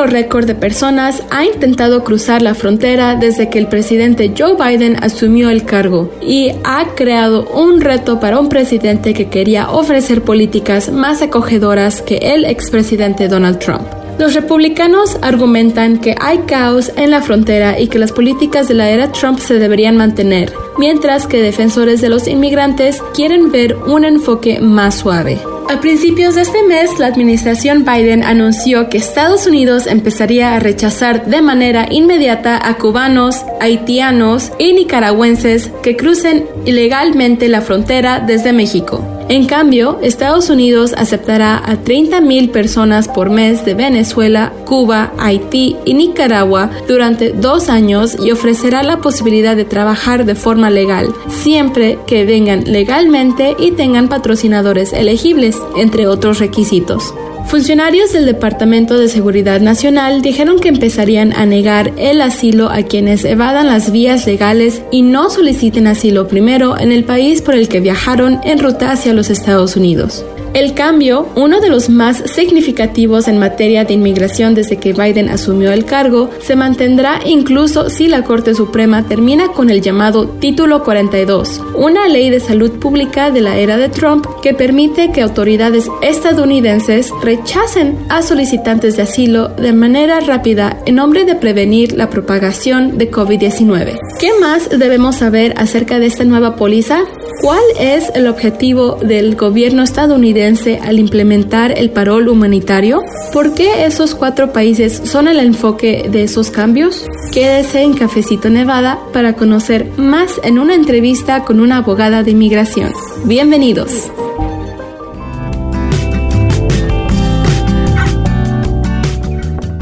número récord de personas ha intentado cruzar la frontera desde que el presidente Joe Biden asumió el cargo y ha creado un reto para un presidente que quería ofrecer políticas más acogedoras que el expresidente Donald Trump. Los republicanos argumentan que hay caos en la frontera y que las políticas de la era Trump se deberían mantener, mientras que defensores de los inmigrantes quieren ver un enfoque más suave. A principios de este mes, la administración Biden anunció que Estados Unidos empezaría a rechazar de manera inmediata a cubanos, haitianos y nicaragüenses que crucen ilegalmente la frontera desde México. En cambio, Estados Unidos aceptará a 30,000 personas por mes de Venezuela, Cuba, Haití y Nicaragua durante 2 años y ofrecerá la posibilidad de trabajar de forma legal, siempre que vengan legalmente y tengan patrocinadores elegibles, entre otros requisitos. Funcionarios del Departamento de Seguridad Nacional dijeron que empezarían a negar el asilo a quienes evadan las vías legales y no soliciten asilo primero en el país por el que viajaron en ruta hacia los Estados Unidos. El cambio, uno de los más significativos en materia de inmigración desde que Biden asumió el cargo, se mantendrá incluso si la Corte Suprema termina con el llamado Título 42, una ley de salud pública de la era de Trump que permite que autoridades estadounidenses rechacen a solicitantes de asilo de manera rápida en nombre de prevenir la propagación de COVID-19. ¿Qué más debemos saber acerca de esta nueva póliza? ¿Cuál es el objetivo del gobierno estadounidense al implementar el parol humanitario? ¿Por qué esos 4 países son el enfoque de esos cambios? Quédese en Cafecito Nevada para conocer más en una entrevista con una abogada de inmigración. ¡Bienvenidos!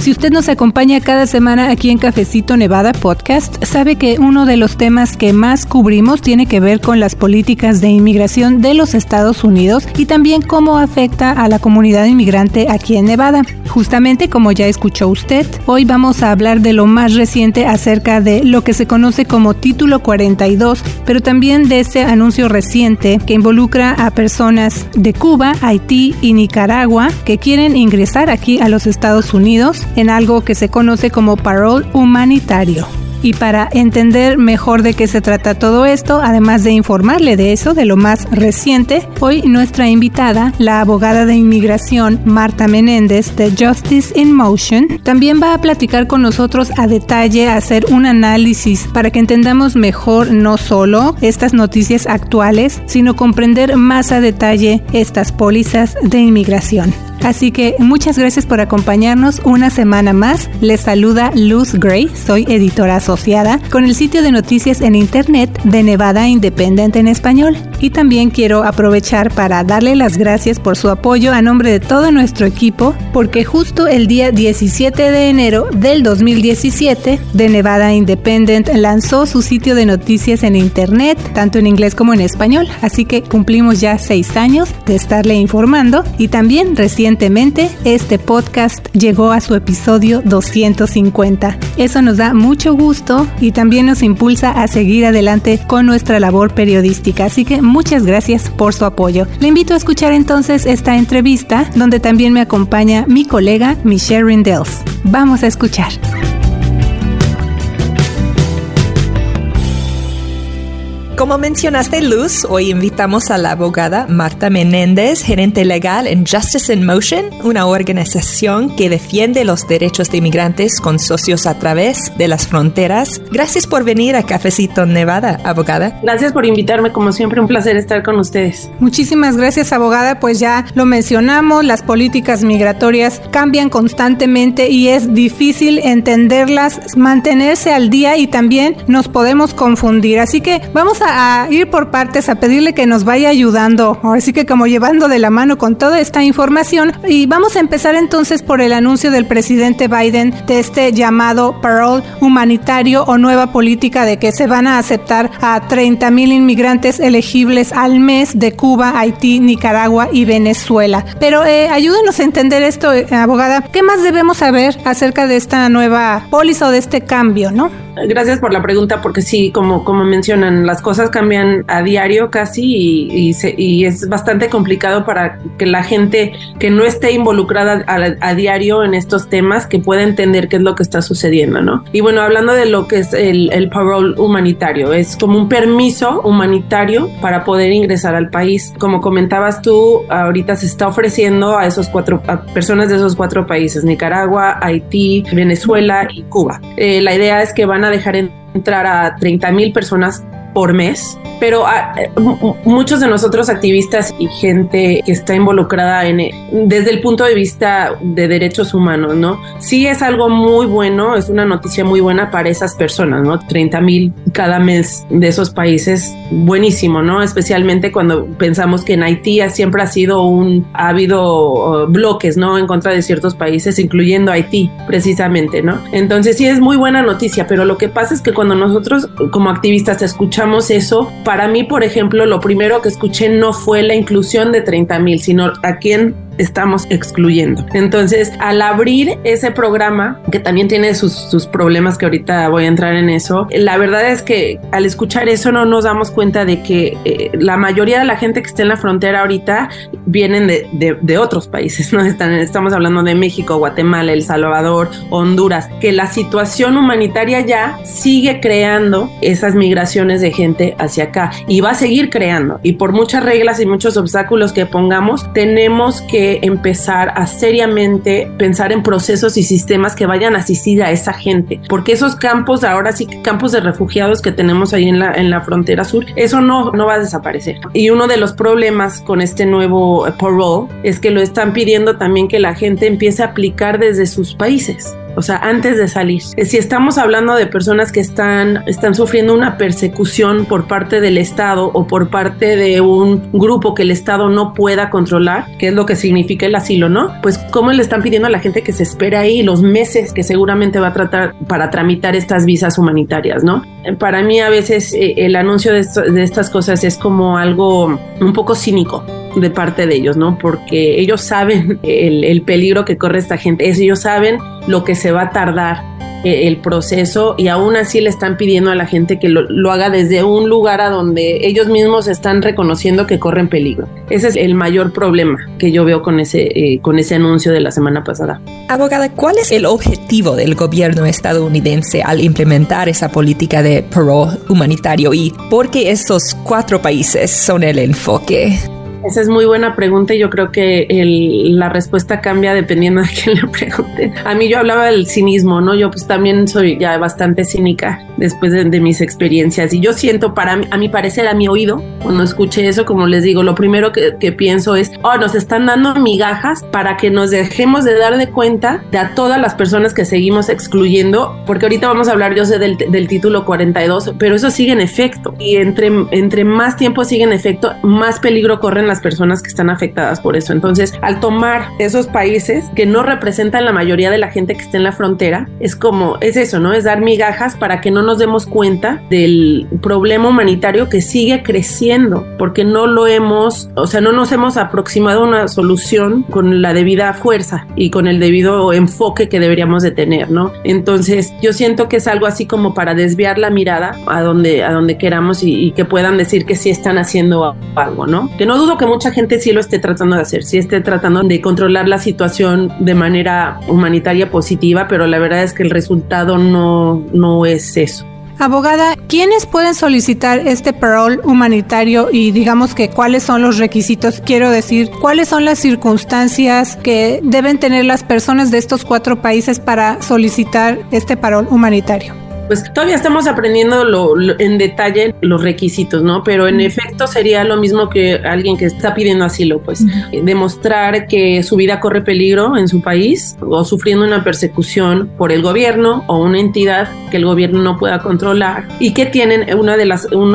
Si usted nos acompaña cada semana aquí en Cafecito Nevada Podcast, sabe que uno de los temas que más cubrimos tiene que ver con las políticas de inmigración de los Estados Unidos y también cómo afecta a la comunidad inmigrante aquí en Nevada. Justamente como ya escuchó usted, hoy vamos a hablar de lo más reciente acerca de lo que se conoce como Título 42, pero también de este anuncio reciente que involucra a personas de Cuba, Haití y Nicaragua que quieren ingresar aquí a los Estados Unidos en algo que se conoce como parol humanitario. Y para entender mejor de qué se trata todo esto, además de informarle de eso, de lo más reciente, hoy nuestra invitada, la abogada de inmigración Marta Menéndez de Justice in Motion, también va a platicar con nosotros a detalle, a hacer un análisis para que entendamos mejor no solo estas noticias actuales, sino comprender más a detalle estas pólizas de inmigración. Así que muchas gracias por acompañarnos una semana más. Les saluda Luz Gray, soy editora asociada con el sitio de noticias en internet de Nevada Independent en español. Y también quiero aprovechar para darle las gracias por su apoyo a nombre de todo nuestro equipo, porque justo el día 17 de enero del 2017, de Nevada Independent lanzó su sitio de noticias en internet, tanto en inglés como en español. Así que cumplimos ya 6 años de estarle informando y también recién este podcast llegó a su episodio 250. Eso nos da mucho gusto y también nos impulsa a seguir adelante con nuestra labor periodística. Así que muchas gracias por su apoyo. Le invito a escuchar entonces esta entrevista donde también me acompaña mi colega Michelle Rindels. Vamos a escuchar. Como mencionaste, Luz, hoy invitamos a la abogada Marta Menéndez, gerente legal en Justice in Motion, una organización que defiende los derechos de inmigrantes con socios a través de las fronteras. Gracias por venir a Cafecito Nevada, abogada. Gracias por invitarme, como siempre, un placer estar con ustedes. Muchísimas gracias, abogada. Pues ya lo mencionamos, las políticas migratorias cambian constantemente y es difícil entenderlas, mantenerse al día y también nos podemos confundir. Así que vamos a ir por partes, a pedirle que nos vaya ayudando, así que como llevando de la mano con toda esta información, y vamos a empezar entonces por el anuncio del presidente Biden de este llamado parol humanitario o nueva política de que se van a aceptar a 30,000 inmigrantes elegibles al mes de Cuba, Haití, Nicaragua y Venezuela. Pero ayúdenos a entender esto, abogada. ¿Qué más debemos saber acerca de esta nueva póliza o de este cambio, no? Gracias por la pregunta, porque sí, como mencionan, las cosas cambian a diario casi y es bastante complicado para que la gente que no esté involucrada a diario en estos temas, que pueda entender qué es lo que está sucediendo, ¿no? Y bueno, hablando de lo que es el parole humanitario, es como un permiso humanitario para poder ingresar al país. Como comentabas tú, ahorita se está ofreciendo a personas de esos cuatro países, Nicaragua, Haití, Venezuela y Cuba. La idea es que van a dejar entrar a 30,000 personas por mes, pero muchos de nosotros activistas y gente que está involucrada desde el punto de vista de derechos humanos, ¿no? Sí es algo muy bueno, es una noticia muy buena para esas personas, ¿no? 30,000 cada mes de esos países, buenísimo, ¿no? Especialmente cuando pensamos que en Haití siempre ha habido bloques, ¿no? En contra de ciertos países, incluyendo Haití, precisamente, ¿no? Entonces sí es muy buena noticia, pero lo que pasa es que cuando nosotros como activistas escuchamos eso, para mí, por ejemplo, lo primero que escuché no fue la inclusión de 30,000, sino a quién estamos excluyendo. Entonces, al abrir ese programa, que también tiene sus problemas, que ahorita voy a entrar en eso, la verdad es que al escuchar eso no nos damos cuenta de que la mayoría de la gente que está en la frontera ahorita vienen de otros países, ¿no? Estamos hablando de México, Guatemala, El Salvador, Honduras, que la situación humanitaria ya sigue creando esas migraciones de gente hacia acá y va a seguir creando. Y por muchas reglas y muchos obstáculos que pongamos, tenemos que empezar a seriamente pensar en procesos y sistemas que vayan a asistir a esa gente, porque esos campos, ahora sí que campos de refugiados que tenemos ahí en la frontera sur, eso no va a desaparecer. Y uno de los problemas con este nuevo parole es que lo están pidiendo también que la gente empiece a aplicar desde sus países. O sea, antes de salir. Si estamos hablando de personas que están sufriendo una persecución por parte del Estado o por parte de un grupo que el Estado no pueda controlar, que es lo que significa el asilo, ¿no? Pues, ¿cómo le están pidiendo a la gente que se espera ahí los meses que seguramente va a tratar para tramitar estas visas humanitarias, ¿no? Para mí, a veces, el anuncio de estas cosas es como algo un poco cínico de parte de ellos, ¿no? Porque ellos saben el peligro que corre esta gente, ellos saben lo que se va a tardar el proceso y aún así le están pidiendo a la gente que lo haga desde un lugar a donde ellos mismos están reconociendo que corren peligro. Ese es el mayor problema que yo veo con ese anuncio de la semana pasada. Abogada, ¿cuál es el objetivo del gobierno estadounidense al implementar esa política de parole humanitario y por qué esos cuatro países son el enfoque? Esa es muy buena pregunta y yo creo que la respuesta cambia dependiendo de quién le pregunte. A mí yo hablaba del cinismo, ¿no? Yo pues también soy ya bastante cínica después de mis experiencias y yo siento, a mi parecer, a mi oído, cuando escuché eso, como les digo, lo primero que pienso es, nos están dando migajas para que nos dejemos de dar de cuenta de a todas las personas que seguimos excluyendo, porque ahorita vamos a hablar, yo sé, del título 42, pero eso sigue en efecto y entre más tiempo sigue en efecto, más peligro corren las personas que están afectadas por eso. Entonces, al tomar esos países que no representan la mayoría de la gente que está en la frontera, es eso, ¿no? Es dar migajas para que no nos demos cuenta del problema humanitario que sigue creciendo, porque no nos hemos aproximado a una solución con la debida fuerza y con el debido enfoque que deberíamos de tener, ¿no? Entonces, yo siento que es algo así como para desviar la mirada a donde queramos y que puedan decir que sí están haciendo algo, ¿no? Que no dudo que mucha gente sí lo esté tratando de hacer, sí esté tratando de controlar la situación de manera humanitaria positiva, pero la verdad es que el resultado no es eso. Abogada, ¿quiénes pueden solicitar este parole humanitario y digamos que cuáles son los requisitos? Quiero decir, ¿cuáles son las circunstancias que deben tener las personas de estos cuatro países para solicitar este parole humanitario? Pues todavía estamos aprendiendo en detalle los requisitos, ¿no? Pero en efecto sería lo mismo que alguien que está pidiendo asilo, pues. Uh-huh. Demostrar que su vida corre peligro en su país o sufriendo una persecución por el gobierno o una entidad que el gobierno no pueda controlar y que tienen uno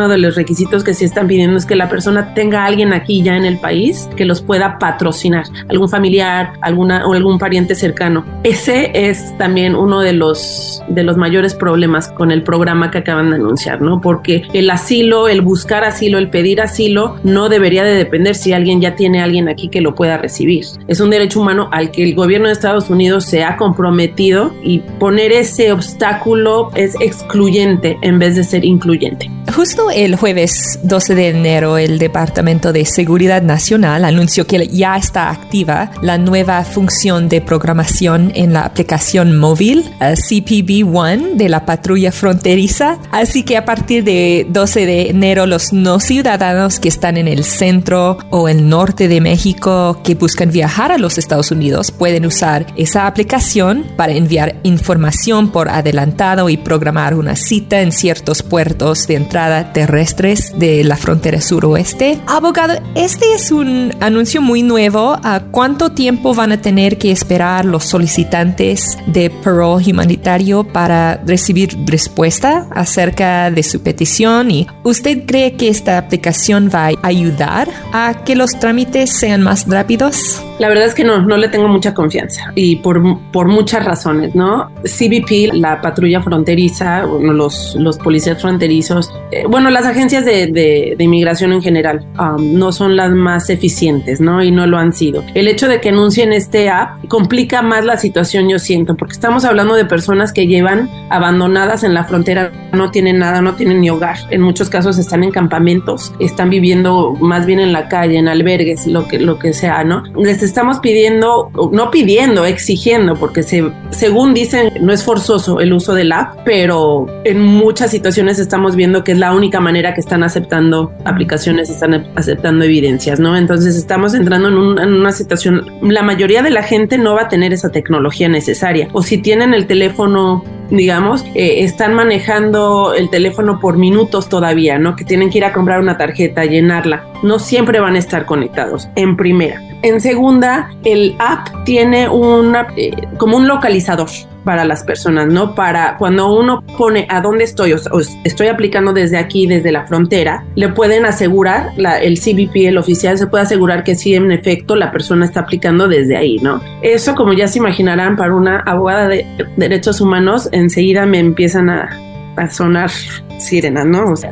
de los requisitos que sí están pidiendo es que la persona tenga a alguien aquí ya en el país que los pueda patrocinar, algún familiar, o algún pariente cercano. Ese es también uno de los mayores problemas. problemas con el programa que acaban de anunciar, ¿no? Porque el asilo, el buscar asilo, el pedir asilo no debería de depender si alguien ya tiene a alguien aquí que lo pueda recibir. Es un derecho humano al que el gobierno de Estados Unidos se ha comprometido, y poner ese obstáculo es excluyente en vez de ser incluyente. Justo el jueves 12 de enero, el Departamento de Seguridad Nacional anunció que ya está activa la nueva función de programación en la aplicación móvil CBP One de la patrulla fronteriza. Así que a partir de 12 de enero, los no ciudadanos que están en el centro o el norte de México que buscan viajar a los Estados Unidos pueden usar esa aplicación para enviar información por adelantado y programar una cita en ciertos puertos de entrada terrestres de la frontera suroeste. Abogado, este es un anuncio muy nuevo. ¿Cuánto tiempo van a tener que esperar los solicitantes de parole humanitario para recibir respuesta acerca de su petición? ¿Y usted cree que esta aplicación va a ayudar a que los trámites sean más rápidos? La verdad es que no le tengo mucha confianza, y por muchas razones, ¿no? CBP, la patrulla fronteriza, bueno, los policías fronterizos, bueno, las agencias de inmigración en general no son las más eficientes, ¿no? Y no lo han sido. El hecho de que anuncien este app complica más la situación, yo siento, porque estamos hablando de personas que llevan abandonadas en la frontera, no tienen nada, no tienen ni hogar. En muchos casos están en campamentos, están viviendo más bien en la calle, en albergues, lo que sea, ¿no? Les estamos exigiendo, porque según dicen, no es forzoso el uso del app, pero en muchas situaciones estamos viendo que es la única manera que están aceptando aplicaciones, están aceptando evidencias, ¿no? Entonces estamos entrando en una situación, la mayoría de la gente no va a tener esa tecnología necesaria, o si tienen el teléfono, digamos, están manejando el teléfono por minutos todavía, ¿no? Que tienen que ir a comprar una tarjeta, llenarla. No siempre van a estar conectados, en primera. En segunda, el app tiene como un localizador para las personas, ¿no? Para cuando uno pone a dónde estoy, o estoy aplicando desde aquí, desde la frontera, le pueden asegurar, el CBP, el oficial, se puede asegurar que sí, en efecto, la persona está aplicando desde ahí, ¿no? Eso, como ya se imaginarán, para una abogada de derechos humanos, enseguida me empiezan a sonar sirenas, ¿no? O sea,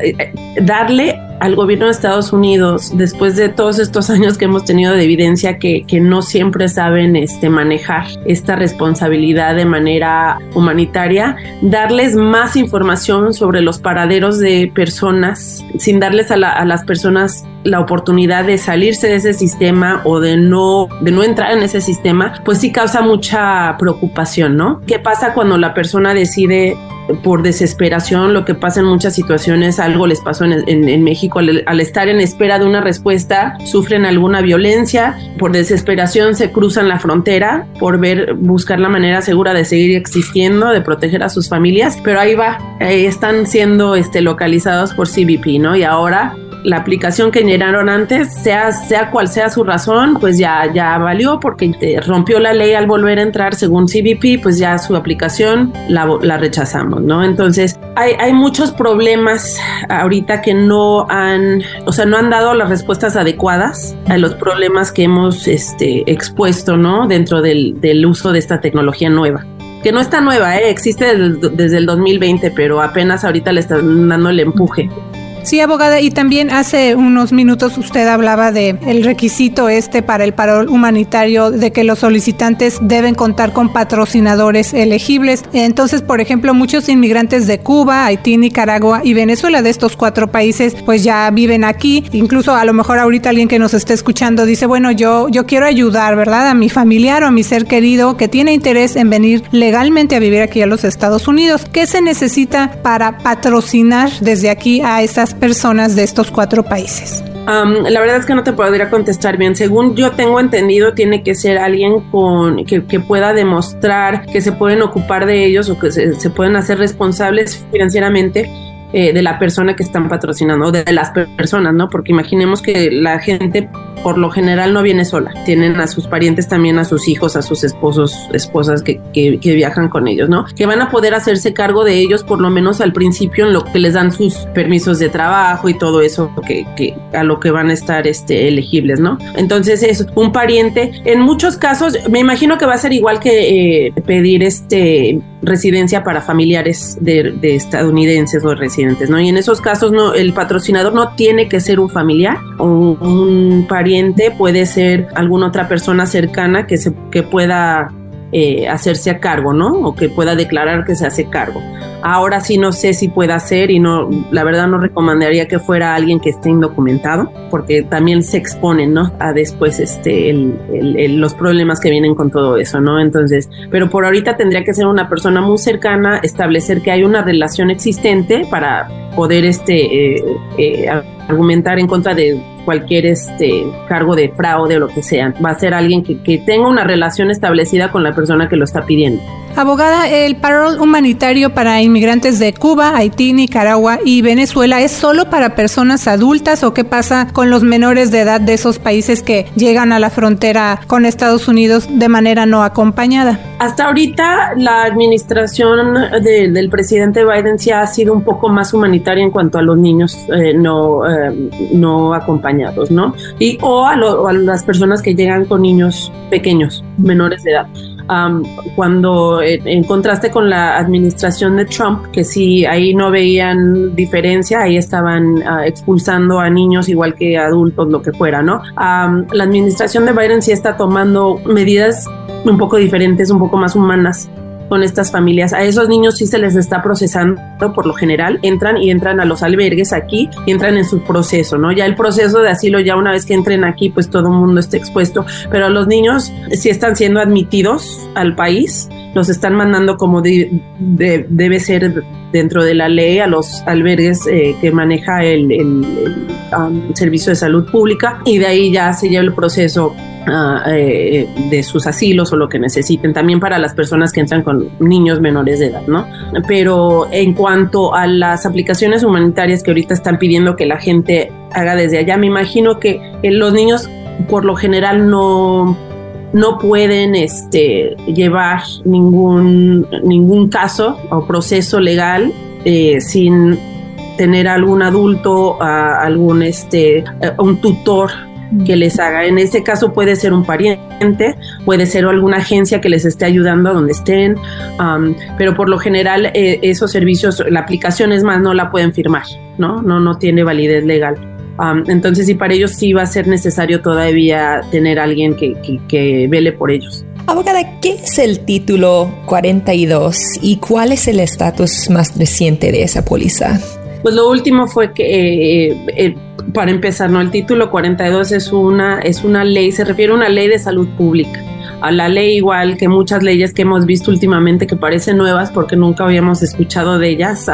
darle al gobierno de Estados Unidos, después de todos estos años que hemos tenido de evidencia que no siempre saben manejar esta responsabilidad de manera humanitaria, darles más información sobre los paraderos de personas, sin darles a las personas la oportunidad de salirse de ese sistema o de no entrar en ese sistema, pues sí causa mucha preocupación, ¿no? ¿Qué pasa cuando la persona decide por desesperación? Lo que pasa en muchas situaciones, algo les pasó en México, al estar en espera de una respuesta, sufren alguna violencia, por desesperación se cruzan la frontera por buscar la manera segura de seguir existiendo, de proteger a sus familias, pero ahí va, están siendo localizados por CBP, ¿no? Y ahora la aplicación que llenaron antes, sea cual sea su razón, pues ya valió, porque rompió la ley al volver a entrar según CBP, pues ya su aplicación la rechazamos, ¿no? Entonces hay muchos problemas ahorita que no han dado las respuestas adecuadas a los problemas que hemos expuesto, ¿no? Dentro del uso de esta tecnología nueva. Que no está nueva, existe desde el 2020, pero apenas ahorita le están dando el empuje. Sí, abogada, y también hace unos minutos usted hablaba de el requisito para el parol humanitario, de que los solicitantes deben contar con patrocinadores elegibles. Entonces, por ejemplo, muchos inmigrantes de Cuba, Haití, Nicaragua y Venezuela, de estos 4 países, pues ya viven aquí. Incluso a lo mejor ahorita alguien que nos esté escuchando dice, bueno, yo quiero ayudar, ¿verdad?, a mi familiar o a mi ser querido que tiene interés en venir legalmente a vivir aquí a los Estados Unidos. ¿Qué se necesita para patrocinar desde aquí a estas personas de estos 4 países? La verdad es que no te podría contestar bien. Según yo tengo entendido, tiene que ser alguien que pueda demostrar que se pueden ocupar de ellos o que se pueden hacer responsables financieramente de la persona que están patrocinando, o de las personas, ¿no? Porque imaginemos que la gente por lo general no viene sola, tienen a sus parientes también, a sus hijos, a sus esposos, esposas que viajan con ellos, ¿no? Que van a poder hacerse cargo de ellos por lo menos al principio en lo que les dan sus permisos de trabajo y todo eso que a lo que van a estar elegibles, ¿no? Entonces es un pariente, en muchos casos me imagino que va a ser igual que pedir residencia para familiares de estadounidenses o residentes, ¿no? Y en esos casos no, el patrocinador no tiene que ser un familiar o un pariente, puede ser alguna otra persona cercana que pueda hacerse a cargo, ¿no? O que pueda declarar que se hace cargo. Ahora sí no sé si pueda ser y no, la verdad no recomendaría que fuera alguien que esté indocumentado, porque también se exponen, ¿no? A después los problemas que vienen con todo eso, ¿no? Entonces, pero por ahorita tendría que ser una persona muy cercana, establecer que hay una relación existente para poder argumentar en contra de cualquier cargo de fraude o lo que sea. Va a ser alguien que tenga una relación establecida con la persona que lo está pidiendo. Abogada, el parol humanitario para inmigrantes de Cuba, Haití, Nicaragua y Venezuela, ¿es solo para personas adultas o qué pasa con los menores de edad de esos países que llegan a la frontera con Estados Unidos de manera no acompañada? Hasta ahorita la administración del presidente Biden sí ha sido un poco más humanitaria en cuanto a los niños no acompañados, ¿no? Y o a las personas que llegan con niños pequeños, menores de edad. Cuando en contraste con la administración de Trump, que sí, ahí no veían diferencia, ahí estaban expulsando a niños igual que adultos, lo que fuera, ¿no? La administración de Biden sí está tomando medidas un poco diferentes, un poco más humanas con estas familias. A esos niños sí se les está procesando, por lo general, entran a los albergues aquí, entran en su proceso, ¿no? Ya el proceso de asilo, ya una vez que entren aquí, pues todo el mundo está expuesto, pero los niños sí están siendo admitidos al país, los están mandando como debe ser dentro de la ley a los albergues que maneja el Servicio de Salud Pública, y de ahí ya se lleva el proceso de sus asilos o lo que necesiten, también para las personas que entran con niños menores de edad, ¿no? Pero en cuanto a las aplicaciones humanitarias que ahorita están pidiendo que la gente haga desde allá, me imagino que los niños por lo general no pueden llevar ningún caso o proceso legal sin tener algún adulto, algún tutor que les haga. En este caso puede ser un pariente, puede ser alguna agencia que les esté ayudando a donde estén, pero por lo general esos servicios, la aplicación es más, no la pueden firmar, no tiene validez legal. Entonces, y para ellos sí va a ser necesario todavía tener alguien que vele por ellos. Abogada, ¿qué es el Título 42 y cuál es el estatus más reciente de esa póliza? Pues lo último fue que, para empezar, ¿no? El Título 42 es una ley, se refiere a una ley de salud pública. A la ley, igual que muchas leyes que hemos visto últimamente que parecen nuevas porque nunca habíamos escuchado de ellas,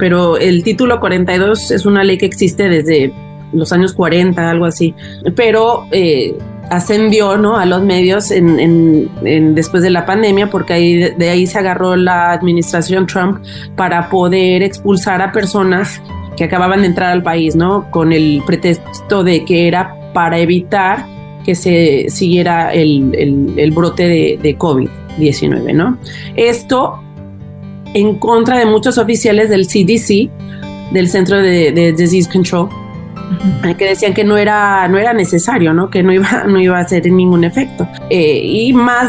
pero el Título 42 es una ley que existe desde los años 40, algo así, pero ascendió, ¿no?, a los medios después de la pandemia, porque de ahí se agarró la administración Trump para poder expulsar a personas que acababan de entrar al país, ¿no?, con el pretexto de que era para evitar que se siguiera el brote de COVID-19, ¿no? Esto en contra de muchos oficiales del CDC, del Centro de Disease Control, que decían que no era necesario, ¿no?, que no iba a hacer ningún efecto, y más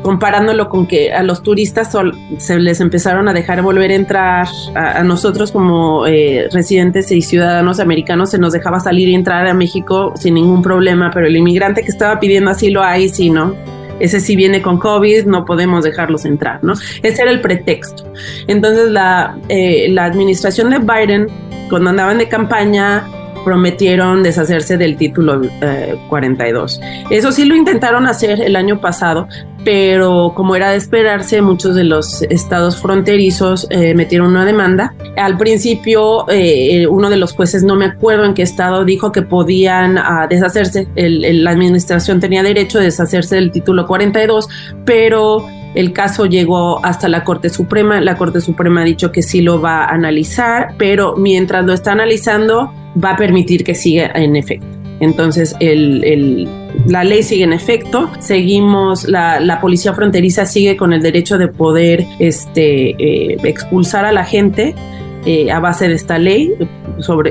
comparándolo con que a los turistas se les empezaron a dejar volver a entrar, a nosotros como residentes y ciudadanos americanos se nos dejaba salir y entrar a México sin ningún problema, pero el inmigrante que estaba pidiendo asilo ahí sí, ¿no?, ese sí viene con COVID, no podemos dejarlos entrar, ¿no? Ese era el pretexto. Entonces la administración de Biden, cuando andaban de campaña, prometieron deshacerse del Título 42. Eso sí lo intentaron hacer el año pasado, pero como era de esperarse, muchos de los estados fronterizos metieron una demanda. Al principio, uno de los jueces, no me acuerdo en qué estado, dijo que podían deshacerse, la administración tenía derecho de deshacerse del Título 42, pero el caso llegó hasta la Corte Suprema. La Corte Suprema ha dicho que sí lo va a analizar, pero mientras lo está analizando, va a permitir que siga en efecto. Entonces la ley sigue en efecto, seguimos, la policía fronteriza sigue con el derecho de poder expulsar a la gente a base de esta ley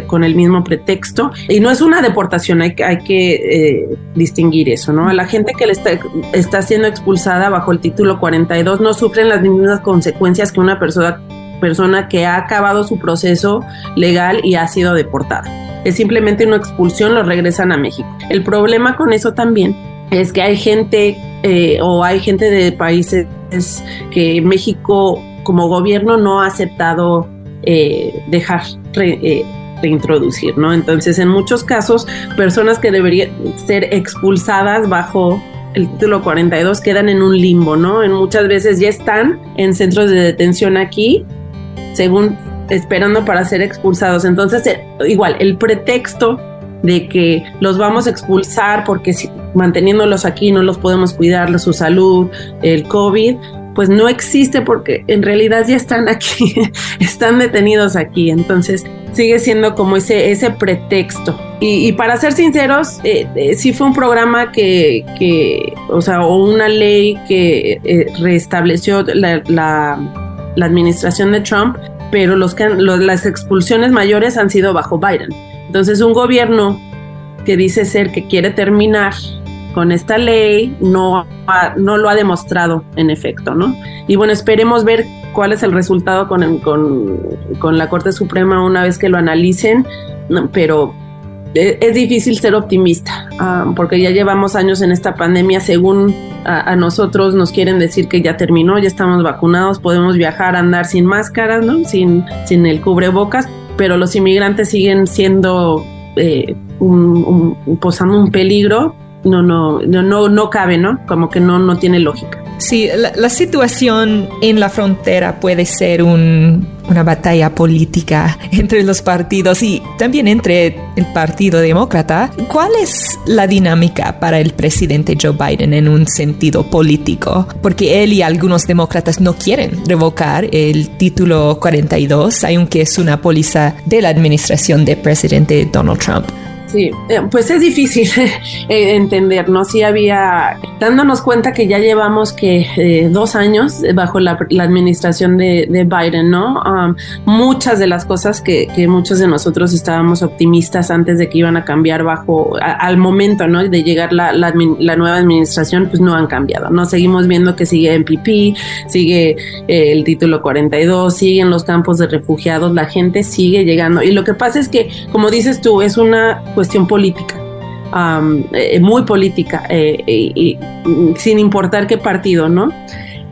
con el mismo pretexto, y no es una deportación, hay que distinguir eso, ¿no? A la gente que está siendo expulsada bajo el título 42 no sufren las mismas consecuencias que una persona que ha acabado su proceso legal y ha sido deportada. Es simplemente una expulsión, los regresan a México. El problema con eso también es que hay gente de países que México como gobierno no ha aceptado reintroducir, ¿no? Entonces, en muchos casos, personas que deberían ser expulsadas bajo el título 42 quedan en un limbo, ¿no? En muchas veces ya están en centros de detención aquí, según esperando para ser expulsados. Entonces, igual, el pretexto de que los vamos a expulsar porque manteniéndolos aquí no los podemos cuidar, su salud, el COVID, pues no existe porque en realidad ya están aquí, están detenidos aquí. Entonces sigue siendo como ese pretexto. Y para ser sinceros, sí fue un programa o una ley que restableció la administración de Trump, pero las expulsiones mayores han sido bajo Biden. Entonces un gobierno que dice ser que quiere terminar con esta ley no lo ha demostrado en efecto, ¿no? Y bueno, esperemos ver cuál es el resultado con la Corte Suprema una vez que lo analicen, pero es difícil ser optimista, porque ya llevamos años en esta pandemia. Según a nosotros nos quieren decir que ya terminó, ya estamos vacunados, podemos viajar, andar sin máscaras, ¿no? Sin el cubrebocas, pero los inmigrantes siguen siendo posando un peligro. No cabe, ¿no? Como que no tiene lógica. Sí, la situación en la frontera puede ser una batalla política entre los partidos y también entre el Partido Demócrata. ¿Cuál es la dinámica para el presidente Joe Biden en un sentido político? Porque él y algunos demócratas no quieren revocar el título 42, aunque es una póliza de la administración del presidente Donald Trump. Sí, pues es difícil entender, ¿no? Sí dándonos cuenta que ya llevamos 2 años bajo la administración de Biden, ¿no? Muchas de las cosas que muchos de nosotros estábamos optimistas antes de que iban a cambiar al momento, ¿no? De llegar la nueva administración, pues no han cambiado, ¿no? Seguimos viendo que sigue MPP, sigue el título 42, siguen los campos de refugiados, la gente sigue llegando. Y lo que pasa es que, como dices tú, es una cuestión política, muy política, sin importar qué partido, ¿no?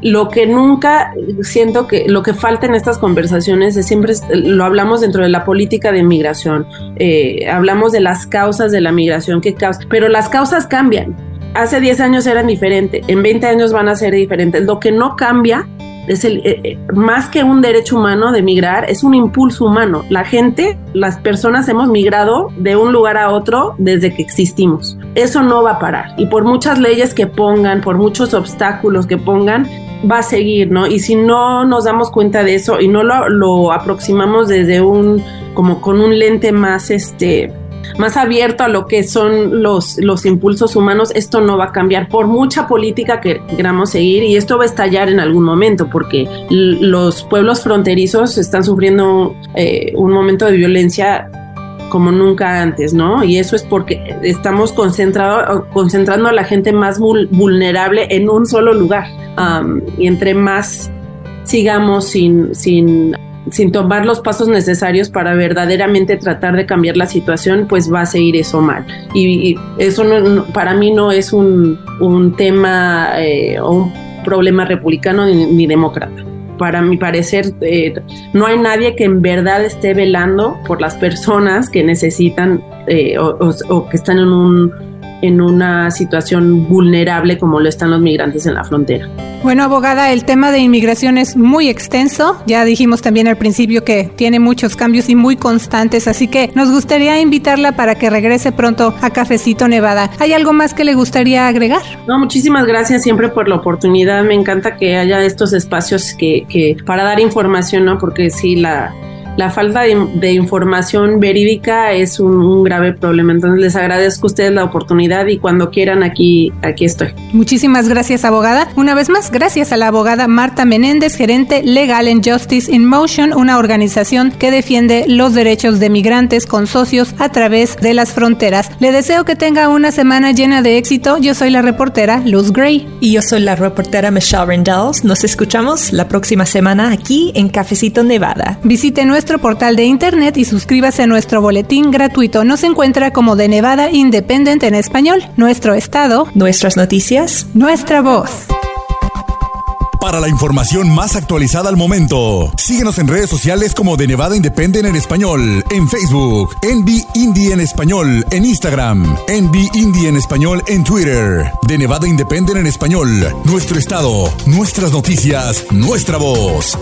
Lo que nunca siento que lo que falta en estas conversaciones es siempre lo hablamos dentro de la política de migración, hablamos de las causas de la migración, pero las causas cambian. Hace 10 años eran diferentes, en 20 años van a ser diferentes. Lo que no cambia es más que un derecho humano de migrar, es un impulso humano. Las personas hemos migrado de un lugar a otro desde que existimos. Eso no va a parar. Y por muchas leyes que pongan, por muchos obstáculos que pongan, va a seguir, ¿no? Y si no nos damos cuenta de eso y no lo aproximamos desde como con un lente más abierto a lo que son los impulsos humanos, esto no va a cambiar por mucha política que queramos seguir, y esto va a estallar en algún momento porque los pueblos fronterizos están sufriendo un momento de violencia como nunca antes, ¿no? Y eso es porque estamos concentrando a la gente más vulnerable en un solo lugar, y entre más sigamos sin tomar los pasos necesarios para verdaderamente tratar de cambiar la situación, pues va a seguir eso mal. Y eso para mí no es un tema o un problema republicano ni demócrata. Para mi parecer, no hay nadie que en verdad esté velando por las personas que necesitan o que están en una situación vulnerable como lo están los migrantes en la frontera. Bueno, abogada, el tema de inmigración es muy extenso. Ya dijimos también al principio que tiene muchos cambios y muy constantes, así que nos gustaría invitarla para que regrese pronto a Cafecito Nevada. ¿Hay algo más que le gustaría agregar? No, muchísimas gracias siempre por la oportunidad. Me encanta que haya estos espacios que para dar información, ¿no? Porque sí, la la falta de información verídica es un grave problema. Entonces les agradezco a ustedes la oportunidad y cuando quieran aquí estoy. Muchísimas gracias, abogada. Una vez más, gracias a la abogada Marta Menéndez, gerente legal en Justice in Motion, una organización que defiende los derechos de migrantes con socios a través de las fronteras. Le deseo que tenga una semana llena de éxito. Yo soy la reportera Luz Gray. Y yo soy la reportera Michelle Rindels. Nos escuchamos la próxima semana aquí en Cafecito Nevada. Visite nuestro portal de internet y suscríbase a nuestro boletín gratuito. Nos encuentra como de Nevada Independent en español. Nuestro estado, nuestras noticias, nuestra voz. Para la información más actualizada al momento, síguenos en redes sociales como de Nevada Independent en español, en Facebook, NB Indie en español, en Instagram, NB Indie en español, en Twitter, de Nevada Independent en español, nuestro estado, nuestras noticias, nuestra voz.